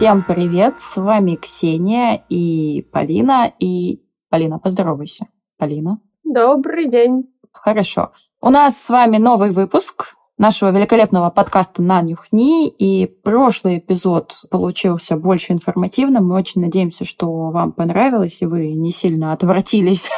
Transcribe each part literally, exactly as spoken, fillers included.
Всем привет, с вами Ксения и Полина. И, Полина, поздоровайся. Полина. Добрый день. Хорошо. У нас с вами новый выпуск нашего великолепного подкаста «Нанюхни», и прошлый эпизод получился больше информативным. Мы очень надеемся, что вам понравилось, и вы не сильно отвратились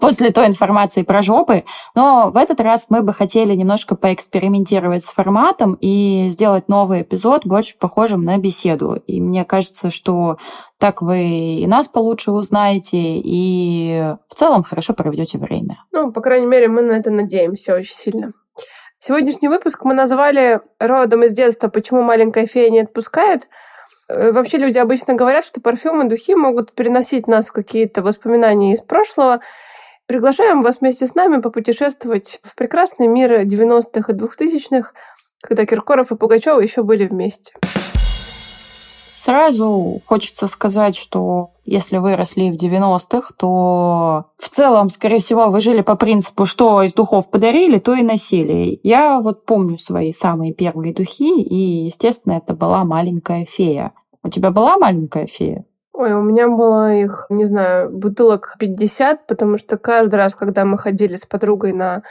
после той информации про жопы. Но в этот раз мы бы хотели немножко поэкспериментировать с форматом и сделать новый эпизод больше похожим на беседу. И мне кажется, что так вы и нас получше узнаете, и в целом хорошо проведете время. Ну, по крайней мере, мы на это надеемся очень сильно. Сегодняшний выпуск мы назвали родом из детства «Почему маленькая фея не отпускает?». Вообще люди обычно говорят, что парфюмы, духи могут переносить нас в какие-то воспоминания из прошлого. Приглашаем вас вместе с нами попутешествовать в прекрасный мир девяностых и двухтысячных, когда Киркоров и Пугачёва еще были вместе. Сразу хочется сказать, что если вы росли в девяностых, то в целом, скорее всего, вы жили по принципу, что из духов подарили, то и носили. Я вот помню свои самые первые духи, и, естественно, это была маленькая фея. У тебя была маленькая фея? Ой, у меня было их, не знаю, бутылок пятьдесят, потому что каждый раз, когда мы ходили с подругой на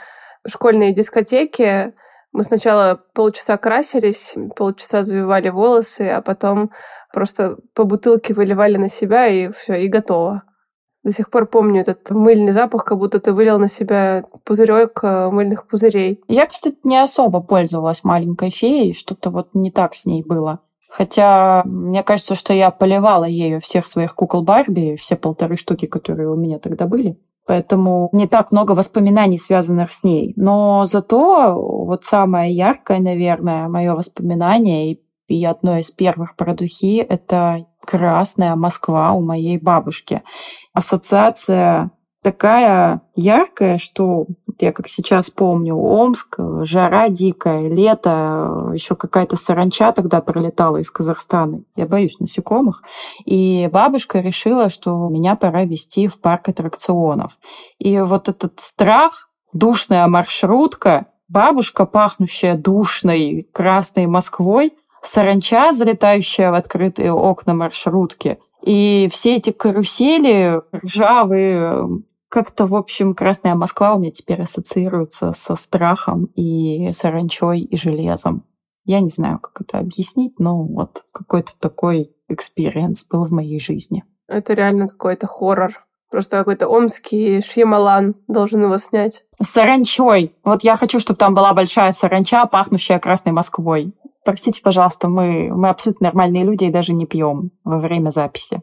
школьные дискотеки, мы сначала полчаса красились, полчаса завивали волосы, а потом просто по бутылке выливали на себя, и все, и готово. До сих пор помню этот мыльный запах, как будто ты вылил на себя пузырек мыльных пузырей. Я, кстати, не особо пользовалась маленькой феей, что-то вот не так с ней было. Хотя мне кажется, что я поливала ею всех своих кукол Барби, все полторы штуки, которые у меня тогда были. Поэтому не так много воспоминаний, связанных с ней. Но зато вот самое яркое, наверное, мое воспоминание и одно из первых про духи — это «Красная Москва» у моей бабушки. Ассоциация такая яркая, что я как сейчас помню Омск, жара дикая, лето, еще какая-то саранча тогда пролетала из Казахстана. Я боюсь насекомых. И бабушка решила, что меня пора везти в парк аттракционов. И вот этот страх, душная маршрутка, бабушка, пахнущая душной Красной Москвой, саранча, залетающая в открытые окна маршрутки, и все эти карусели ржавые. Как-то, в общем, Красная Москва у меня теперь ассоциируется со страхом и саранчой и железом. Я не знаю, как это объяснить, но вот какой-то такой экспириенс был в моей жизни. Это реально какой-то хоррор. Просто какой-то омский Шьямалан должен его снять. С саранчой. Вот я хочу, чтобы там была большая саранча, пахнущая Красной Москвой. Простите, пожалуйста, мы, мы абсолютно нормальные люди и даже не пьем во время записи.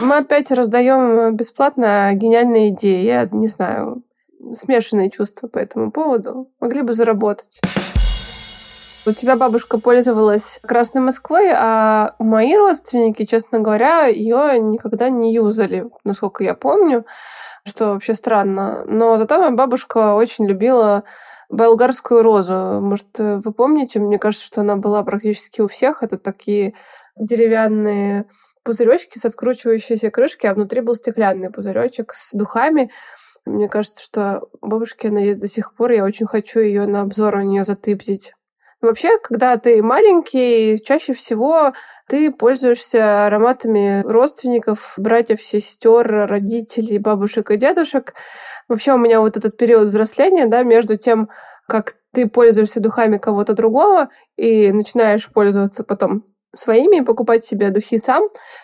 Мы опять раздаем бесплатно гениальные идеи. Я не знаю, смешанные чувства по этому поводу. Могли бы заработать. У тебя бабушка пользовалась Красной Москвой, а мои родственники, честно говоря, ее никогда не юзали, насколько я помню, что вообще странно. Но зато моя бабушка очень любила «Болгарскую розу». Может, вы помните? Мне кажется, что она была практически у всех. Это такие деревянные пузыречки с откручивающейся крышки, а внутри был стеклянный пузыречек с духами. Мне кажется, что у бабушки она есть до сих пор. Я очень хочу ее на обзор у нее затыбзить. Но вообще, когда ты маленький, чаще всего ты пользуешься ароматами родственников, братьев, сестер, родителей, бабушек и дедушек. Вообще у меня вот этот период взросления, да, между тем, как ты пользуешься духами кого-то другого и начинаешь пользоваться потом своими и покупать себе духи сам.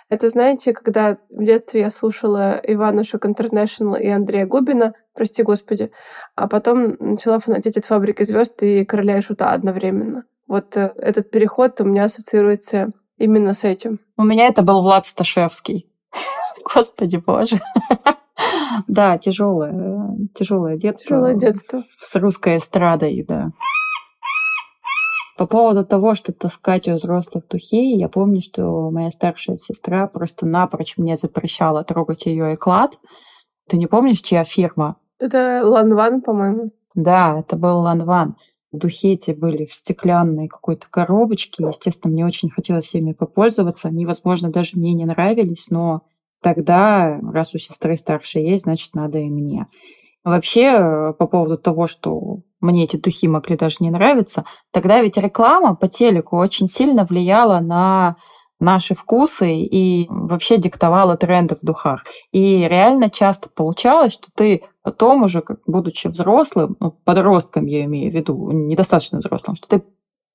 Это, знаете, когда в детстве я слушала Ивана Шек Интернешнл и Андрея Губина, прости господи, а потом начала фанатеть от «Фабрики звезд» и «Короля и шута» одновременно. Вот этот переход у меня ассоциируется именно с этим. У меня это был Влад Сташевский. Господи боже. Да, тяжелое, тяжелое детство. Тяжелое детство. С русской эстрадой, да. По поводу того, что таскать у взрослых духи, я помню, что моя старшая сестра просто напрочь мне запрещала трогать ее эклад. Ты не помнишь, чья фирма? Это Ланван, по-моему. Да, это был Ланван. Духи эти были в стеклянной какой-то коробочке. Естественно, мне очень хотелось ими попользоваться. Они, возможно, даже мне не нравились, но тогда, раз у сестры старшей есть, значит, надо и мне. Вообще, по поводу того, что мне эти духи могли даже не нравиться, тогда ведь реклама по телеку очень сильно влияла на наши вкусы и вообще диктовала тренды в духах. И реально часто получалось, что ты потом уже, будучи взрослым, ну, подростком я имею в виду, недостаточно взрослым, что ты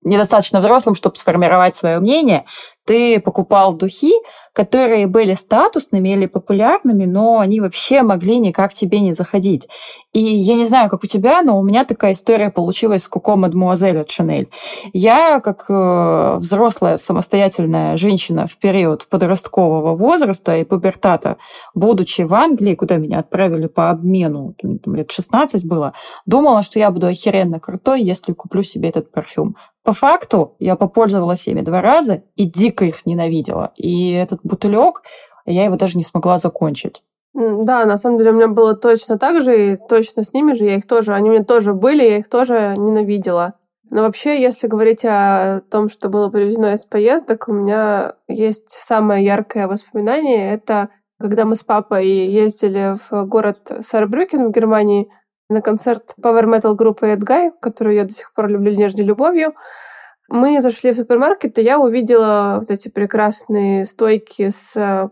недостаточно взрослым, чтобы сформировать свое мнение, ты покупал духи, которые были статусными или популярными, но они вообще могли никак тебе не заходить. И я не знаю, как у тебя, но у меня такая история получилась с Куко Мадемуазель от Шанель. Я, как э, взрослая самостоятельная женщина в период подросткового возраста и пубертата, будучи в Англии, куда меня отправили по обмену, там, лет шестнадцать было, думала, что я буду охеренно крутой, если куплю себе этот парфюм. По факту я попользовалась ими два раза и дико их ненавидела. И этот бутылек, я его даже не смогла закончить. Да, на самом деле у меня было точно так же, и точно с ними же я их тоже, они у меня тоже были, я их тоже ненавидела. Но вообще, если говорить о том, что было привезено из поездок, у меня есть самое яркое воспоминание, это когда мы с папой ездили в город Сарбрюкен в Германии, на концерт пауэр-метал группы «Эдгай», которую я до сих пор люблю нежной любовью. Мы зашли в супермаркет, и я увидела вот эти прекрасные стойки с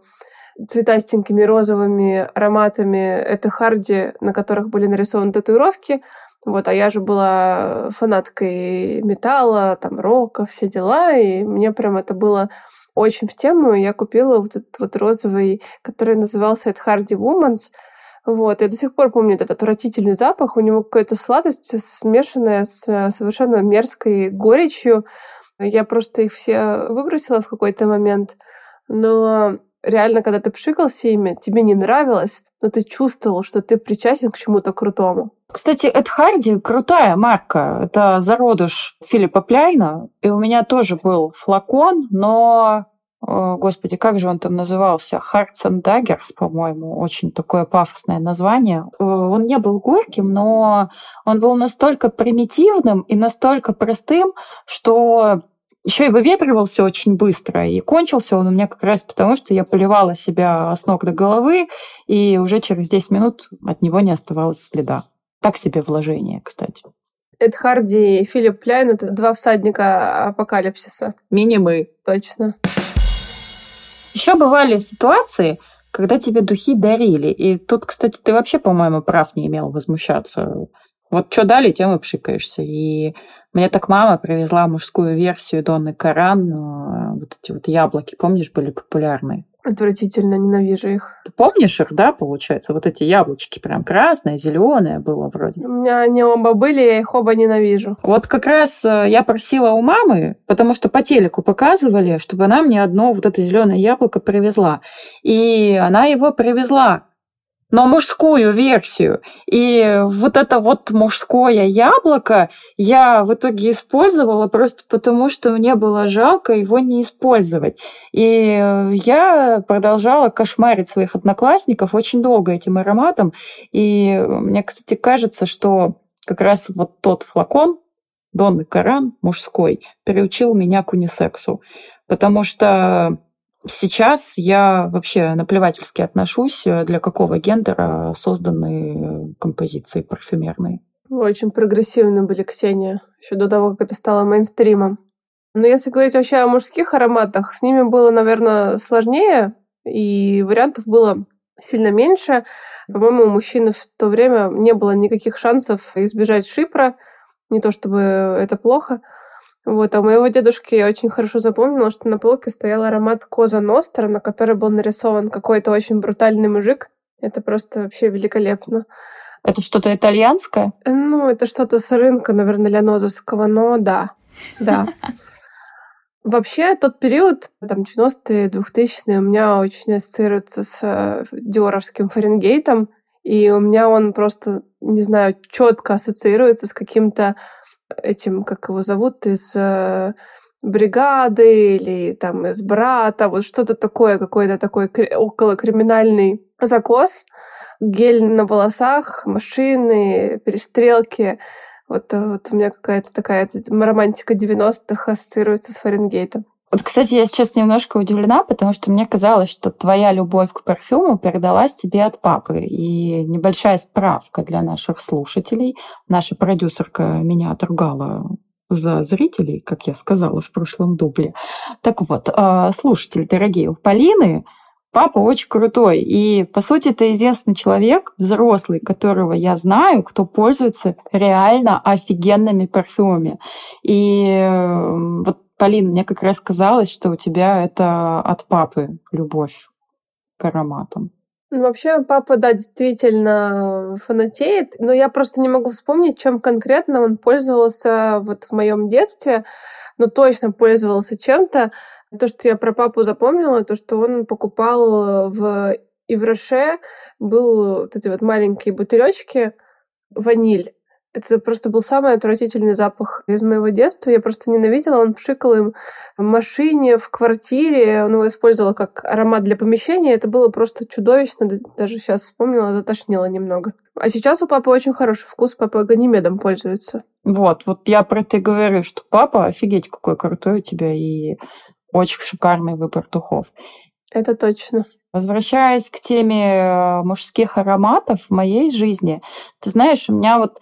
цветастенькими розовыми ароматами Эда Харди, на которых были нарисованы татуировки. Вот, а я же была фанаткой металла, там, рока, все дела, и мне прям это было очень в тему. Я купила вот этот вот розовый, который назывался «Эд Харди Вуманс». Вот, я до сих пор помню этот отвратительный запах, у него какая-то сладость, смешанная с совершенно мерзкой горечью. Я просто их все выбросила в какой-то момент. Но реально, когда ты пшикался ими, тебе не нравилось, но ты чувствовал, что ты причастен к чему-то крутому. Кстати, Эд Харди крутая марка. Это зародыш Филиппа Плейна, и у меня тоже был флакон, но... Господи, как же он там назывался? Хартсен Даггерс, по-моему, очень такое пафосное название. Он не был горьким, но он был настолько примитивным и настолько простым, что еще и выветривался очень быстро. И кончился он у меня как раз потому, что я поливала себя с ног до головы, и уже через десять минут от него не оставалось следа. Так себе вложение, кстати. Эд Харди и Филипп Плейн — это два всадника апокалипсиса. Мини-мы. Точно. Еще бывали ситуации, когда тебе духи дарили. И тут, кстати, ты вообще, по-моему, прав не имел возмущаться. Вот что дали, тем и пшикаешься. И мне так мама привезла мужскую версию Донны Каран. Вот эти вот яблоки, помнишь, были популярны? Отвратительно, ненавижу их. Ты помнишь их, да, получается? Вот эти яблочки прям красное, зеленое было вроде. У меня они оба были, я их оба ненавижу. Вот как раз я просила у мамы, потому что по телеку показывали, чтобы она мне одно вот это зеленое яблоко привезла. И она его привезла, но мужскую версию. И вот это вот мужское яблоко я в итоге использовала просто потому, что мне было жалко его не использовать. И я продолжала кошмарить своих одноклассников очень долго этим ароматом. И мне, кстати, кажется, что как раз вот тот флакон Донны Каран мужской приучил меня к унисексу. Потому что... Сейчас я вообще наплевательски отношусь, для какого гендера созданы композиции парфюмерные. Вы очень прогрессивны были, Ксения, еще до того, как это стало мейнстримом. Но если говорить вообще о мужских ароматах, с ними было, наверное, сложнее, и вариантов было сильно меньше. По-моему, у мужчин в то время не было никаких шансов избежать шипра, не то чтобы это плохо. Вот, а у моего дедушки я очень хорошо запомнила, что на полке стоял аромат Коза Ностра, на который был нарисован какой-то очень брутальный мужик. Это просто вообще великолепно. Это что-то итальянское? Ну, это что-то с рынка, наверное, лянозовского, но да, да. Вообще, тот период, там, девяностые, двухтысячные, у меня очень ассоциируется с Диоровским Фаренгейтом, и у меня он просто, не знаю, четко ассоциируется с каким-то этим, как его зовут, из э, «Бригады» или там из «Брата». Вот что-то такое, какой-то такой кри- околокриминальный закос. Гель на волосах, машины, перестрелки. Вот, вот у меня какая-то такая романтика девяностых ассоциируется с Фаренгейтом. Вот, кстати, я сейчас немножко удивлена, потому что мне казалось, что твоя любовь к парфюму передалась тебе от папы. И небольшая справка для наших слушателей. Наша продюсерка меня отругала за зрителей, как я сказала в прошлом дубле. Так вот, слушатели дорогие, у Полины папа очень крутой. И, по сути, это единственный человек, взрослый, которого я знаю, кто пользуется реально офигенными парфюмами. И вот, Полин, мне как раз казалось, что у тебя это от папы любовь к ароматам. Ну, вообще, папа, да, действительно фанатеет, но я просто не могу вспомнить, чем конкретно он пользовался вот в моем детстве, но точно пользовался чем-то. То, что я про папу запомнила, то, что он покупал в Ивроше, был вот эти вот маленькие бутылечки ваниль. Это просто был самый отвратительный запах из моего детства. Я просто ненавидела. Он пшикал им в машине, в квартире. Он его использовал как аромат для помещения. Это было просто чудовищно. Даже сейчас вспомнила, затошнило немного. А сейчас у папы очень хороший вкус. Папа ганимедом пользуется. Вот, вот я про это говорю, что папа, офигеть, какой крутой у тебя и очень шикарный выбор духов. Это точно. Возвращаясь к теме мужских ароматов в моей жизни, ты знаешь, у меня вот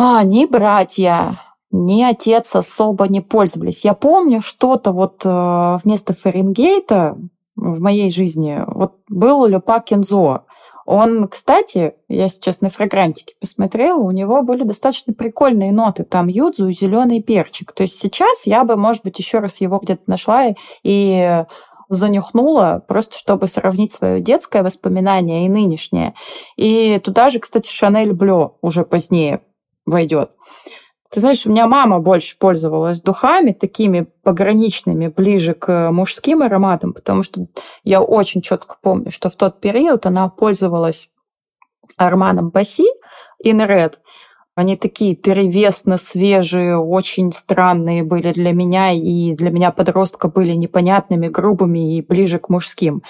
А, ни братья, ни отец особо не пользовались. Я помню что-то вот вместо Фаренгейта в моей жизни. Вот был Люпа Кензо. Он, кстати, я сейчас на фрагрантике посмотрела, у него были достаточно прикольные ноты. Там юдзу и зеленый перчик. То есть сейчас я бы, может быть, еще раз его где-то нашла и занюхнула, просто чтобы сравнить свое детское воспоминание и нынешнее. И туда же, кстати, Шанель Блё уже позднее войдет. Ты знаешь, у меня мама больше пользовалась духами такими пограничными, ближе к мужским ароматам, потому что я очень четко помню, что в тот период она пользовалась Арманом Баси In Red. Они такие древесно свежие, очень странные были для меня, и для меня подростка были непонятными, грубыми и ближе к мужским.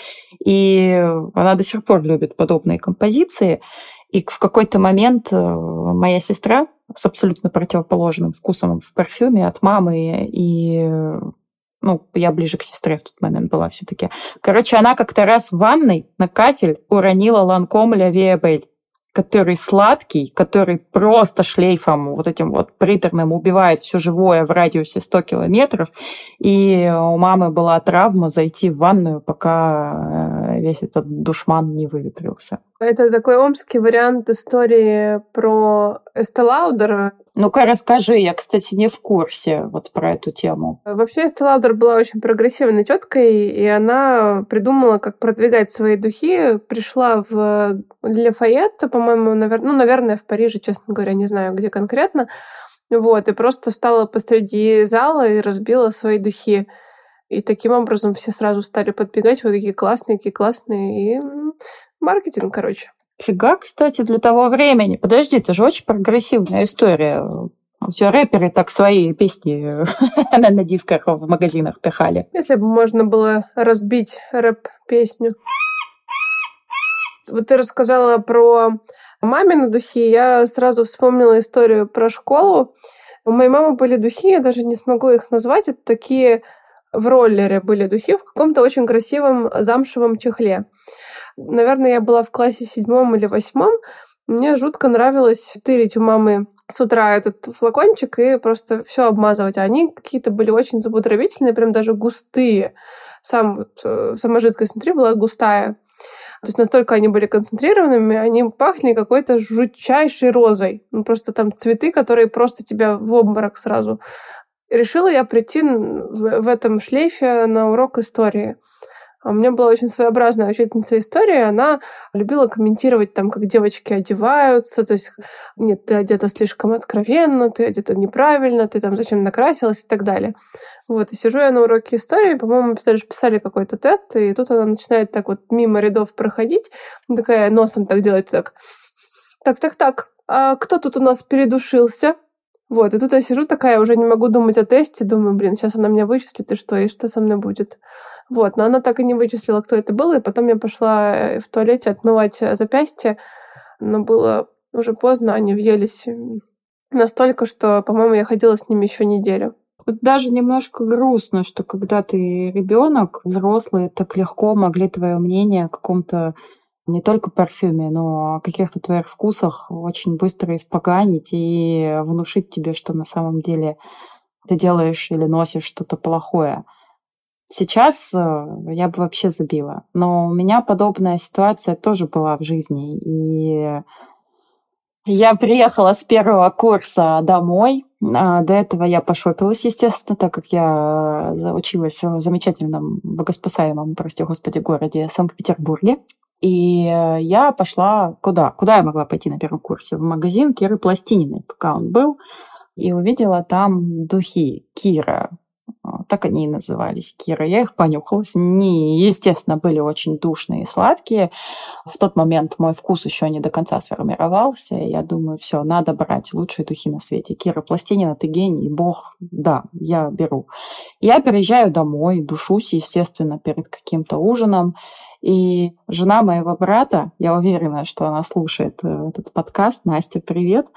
И она до сих пор любит подобные композиции. И в какой-то момент моя сестра с абсолютно противоположным вкусом в парфюме от мамы, и ну, я ближе к сестре в тот момент была все-таки. Короче, она как-то раз в ванной на кафель уронила Ланком Ля Виабель, который сладкий, который просто шлейфом вот этим вот приторным убивает все живое в радиусе сто километров. И у мамы была травма зайти в ванную, пока весь этот душман не выветрился. Это такой омский вариант истории про Эстелаудера. Ну-ка, расскажи, я, кстати, не в курсе вот про эту тему. Вообще, Эстелаудер была очень прогрессивной теткой, и она придумала, как продвигать свои духи. Пришла в Лафайетта, по-моему, навер... ну, наверное, в Париже, честно говоря, не знаю, где конкретно. Вот, и просто встала посреди зала и разбила свои духи. И таким образом все сразу стали подбегать. Вот такие классные, какие классные. И маркетинг, короче. Фига, кстати, для того времени. Подожди, это же очень прогрессивная история. Все рэперы так свои песни на дисках в магазинах пихали. Если бы можно было разбить рэп-песню. Вот ты рассказала про мамины духи. Я сразу вспомнила историю про школу. У моей мамы были духи, я даже не смогу их назвать. Это такие в роллере были духи в каком-то очень красивом замшевом чехле. Наверное, я была в классе седьмом или восьмом. Мне жутко нравилось тырить у мамы с утра этот флакончик и просто все обмазывать. А они какие-то были очень зубодробительные, прям даже густые. Сам, сама жидкость внутри была густая. То есть настолько они были концентрированными, они пахли какой-то жутчайшей розой. Ну, просто там цветы, которые просто тебя в обморок сразу. Решила я прийти в этом шлейфе на урок истории. У меня была очень своеобразная учительница истории. Она любила комментировать, там, как девочки одеваются. То есть, нет, ты одета слишком откровенно, ты одета неправильно, ты там зачем накрасилась и так далее. Вот, и сижу я на уроке истории. По-моему, писали, писали какой-то тест, и тут она начинает так вот мимо рядов проходить. Она такая носом так делает, так, так-так-так, а кто тут у нас передушился? Вот, и тут я сижу такая, уже не могу думать о тесте, думаю, блин, сейчас она меня вычислит, и что, и что со мной будет. Вот, но она так и не вычислила, кто это был, и потом я пошла в туалете отмывать запястье, но было уже поздно, они въелись настолько, что, по-моему, я ходила с ними еще неделю. даже немножко грустно, что когда ты ребенок, взрослые так легко могли твое мнение о каком-то не только парфюме, но о каких-то твоих вкусах очень быстро испоганить и внушить тебе, что на самом деле ты делаешь или носишь что-то плохое. Сейчас я бы вообще забила. Но у меня подобная ситуация тоже была в жизни. И я приехала с первого курса домой. До этого я пошопилась, естественно, так как я училась в замечательном, богоспасаемом, прости господи, городе Санкт-Петербурге. И я пошла куда? Куда я могла пойти на первом курсе? В магазин Киры Пластининой, пока он был. И увидела там духи Кира. Так они и назывались, Кира. Я их понюхалась. Они, естественно, были очень душные и сладкие. В тот момент мой вкус еще не до конца сформировался. Я думаю, все, надо брать лучшие духи на свете. Кира Пластинина, ты гений, бог. Да, я беру. Я переезжаю домой, душусь, естественно, перед каким-то ужином. И жена моего брата, я уверена, что она слушает этот подкаст, Настя, привет,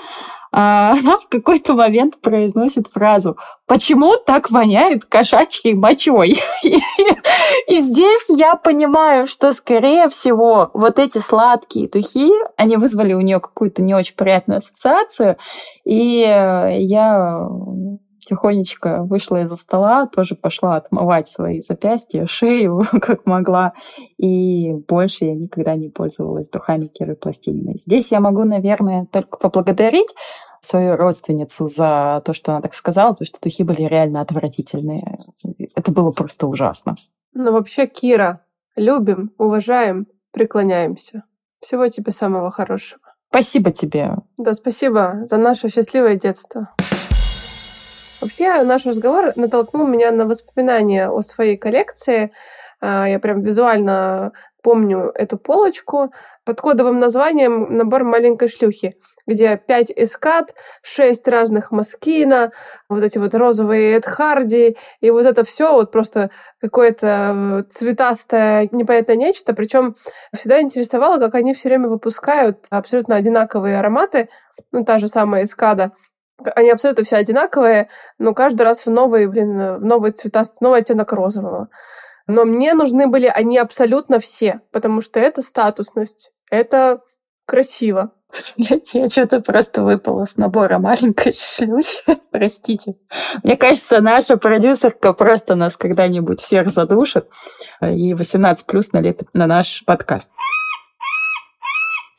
она в какой-то момент произносит фразу: «Почему так воняет кошачьей мочой?» И здесь я понимаю, что, скорее всего, вот эти сладкие духи, они вызвали у нее какую-то не очень приятную ассоциацию, и я... тихонечко вышла из-за стола, тоже пошла отмывать свои запястья, шею, как могла. И больше я никогда не пользовалась духами Киры Пластининой. Здесь я могу, наверное, только поблагодарить свою родственницу за то, что она так сказала, потому что духи были реально отвратительные. Это было просто ужасно. Ну вообще, Кира, любим, уважаем, преклоняемся. Всего тебе самого хорошего. Спасибо тебе. Да, спасибо за наше счастливое детство. Вообще, наш разговор натолкнул меня на воспоминания о своей коллекции. Я прям визуально помню эту полочку под кодовым названием «Набор маленькой шлюхи», где пять эскад, шесть разных Москина, вот эти вот розовые Эд Харди, и вот это все вот просто какое-то цветастое непонятное нечто. Причем всегда интересовало, как они все время выпускают абсолютно одинаковые ароматы, ну, та же самая эскада. Они абсолютно все одинаковые, но каждый раз в новый, блин, в новый цветастый, новый оттенок розового. Но мне нужны были они абсолютно все, потому что это статусность, это красиво. Я что-то просто выпала с набора маленькой шлюхи. Простите. Мне кажется, наша продюсерка просто нас когда-нибудь всех задушит и восемнадцать плюс налепит на наш подкаст.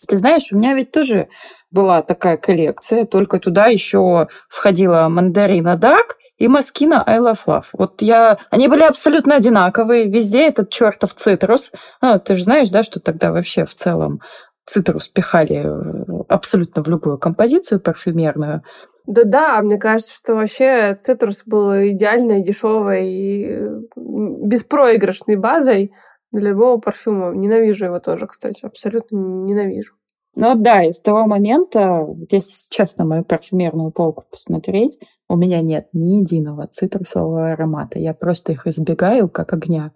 Ты знаешь, у меня ведь тоже была такая коллекция, только туда еще входила мандарина Дак и Москина I Love Love. Вот я... Они были абсолютно одинаковые, везде этот чертов цитрус. А, ты же знаешь, да, что тогда вообще в целом цитрус пихали абсолютно в любую композицию парфюмерную. Да-да, мне кажется, что вообще цитрус был идеальной, дешевой и беспроигрышной базой для любого парфюма. Ненавижу его тоже, кстати, абсолютно ненавижу. Ну да, и с того момента, если сейчас на мою парфюмерную полку посмотреть, у меня нет ни единого цитрусового аромата. Я просто их избегаю, как огня.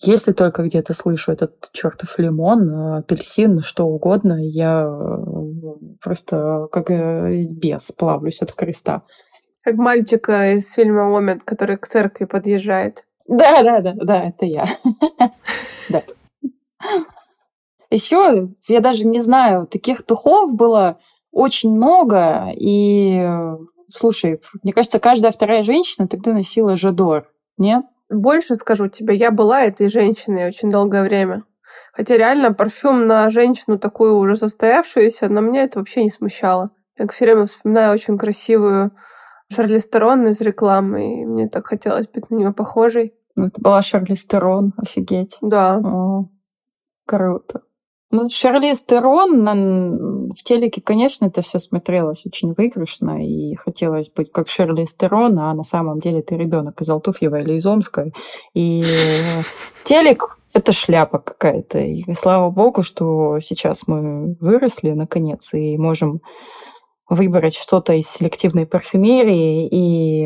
Если только где-то слышу этот чертов лимон, апельсин, что угодно, я просто как бес плавлюсь от креста. Как мальчика из фильма «Омед», который к церкви подъезжает. Да-да-да, да, это я. Да. Еще я даже не знаю, таких духов было очень много. И, слушай, мне кажется, каждая вторая женщина тогда носила жадор, нет? Больше скажу тебе, я была этой женщиной очень долгое время. Хотя реально парфюм на женщину такую уже состоявшуюся, но меня это вообще не смущало. Я все время вспоминаю очень красивую Шарлиз Терон из рекламы, и мне так хотелось быть на нее похожей. Это была Шарлиз Терон, офигеть. Да. О, круто. Ну, Шарлиз Терон, в телеке, конечно, это все смотрелось очень выигрышно, и хотелось быть как Шарлиз Терон, а на самом деле ты ребенок из Алтуфьева или из Омска. И телек — это шляпа какая-то. И слава богу, что сейчас мы выросли, наконец, и можем выбрать что-то из селективной парфюмерии. И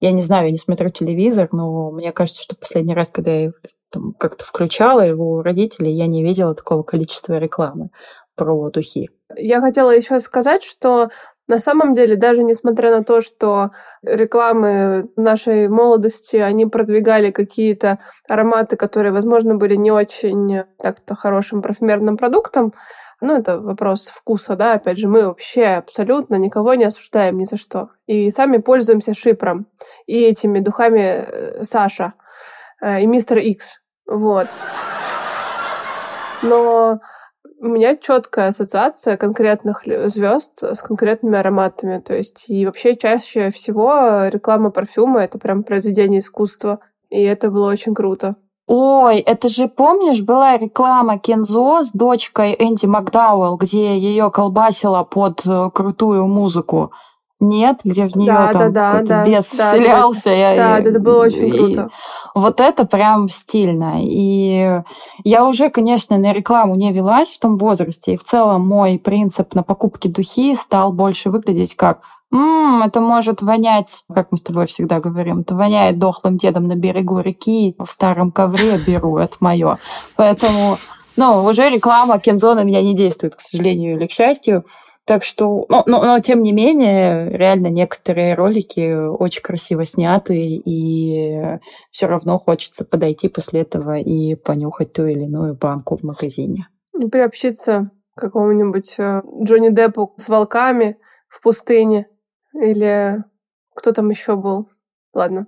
я не знаю, я не смотрю телевизор, но мне кажется, что последний раз, когда я там как-то включала его у родителей, я не видела такого количества рекламы про духи. Я хотела еще сказать, что На самом деле, даже несмотря на то, что рекламы нашей молодости, они продвигали какие-то ароматы, которые, возможно, были не очень так-то хорошим парфюмерным продуктом, ну, это вопрос вкуса, да, опять же, мы вообще абсолютно никого не осуждаем ни за что. И сами пользуемся шипром, и этими духами Саша, и Мистер Икс, вот. Но... У меня четкая ассоциация конкретных звезд с конкретными ароматами. То есть, и вообще чаще всего реклама парфюма — это прям произведение искусства. И это было очень круто. Ой, это же, помнишь, была реклама Кензо с дочкой Энди Макдауэлл, где ее колбасило под крутую музыку? Нет, где в нее да, там да, какой-то да, бес да, вселялся. Да, и, да, это было очень круто. Вот это прям стильно. И я уже, конечно, на рекламу не велась в том возрасте. И в целом мой принцип на покупке духи стал больше выглядеть как «Ммм, это может вонять, как мы с тобой всегда говорим, это воняет дохлым дедом на берегу реки, в старом ковре беру, это мое». Поэтому, ну, уже реклама Кензо на меня не действует, к сожалению или к счастью. Так что, но, но, но тем не менее, реально некоторые ролики очень красиво сняты, и все равно хочется подойти после этого и понюхать ту или иную банку в магазине. И приобщиться к какому-нибудь Джонни Деппу с волками в пустыне. Или кто там еще был? Ладно.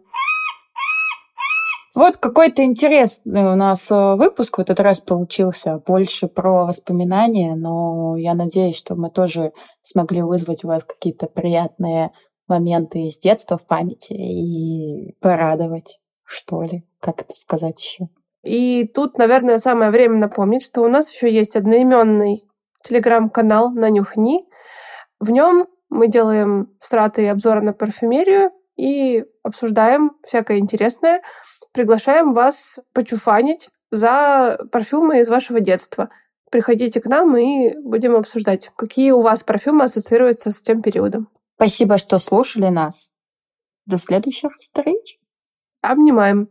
Вот какой-то интересный у нас выпуск в этот раз получился, больше про воспоминания, но я надеюсь, что мы тоже смогли вызвать у вас какие-то приятные моменты из детства в памяти и порадовать, что ли, как это сказать еще. И тут, наверное, самое время напомнить, что у нас еще есть одноименный телеграм-канал «Нанюхни». В нем мы делаем всратые обзоры на парфюмерию и обсуждаем всякое интересное. Приглашаем вас почуфанить за парфюмы из вашего детства. Приходите к нам и будем обсуждать, какие у вас парфюмы ассоциируются с тем периодом. Спасибо, что слушали нас. До следующих встреч. Обнимаем.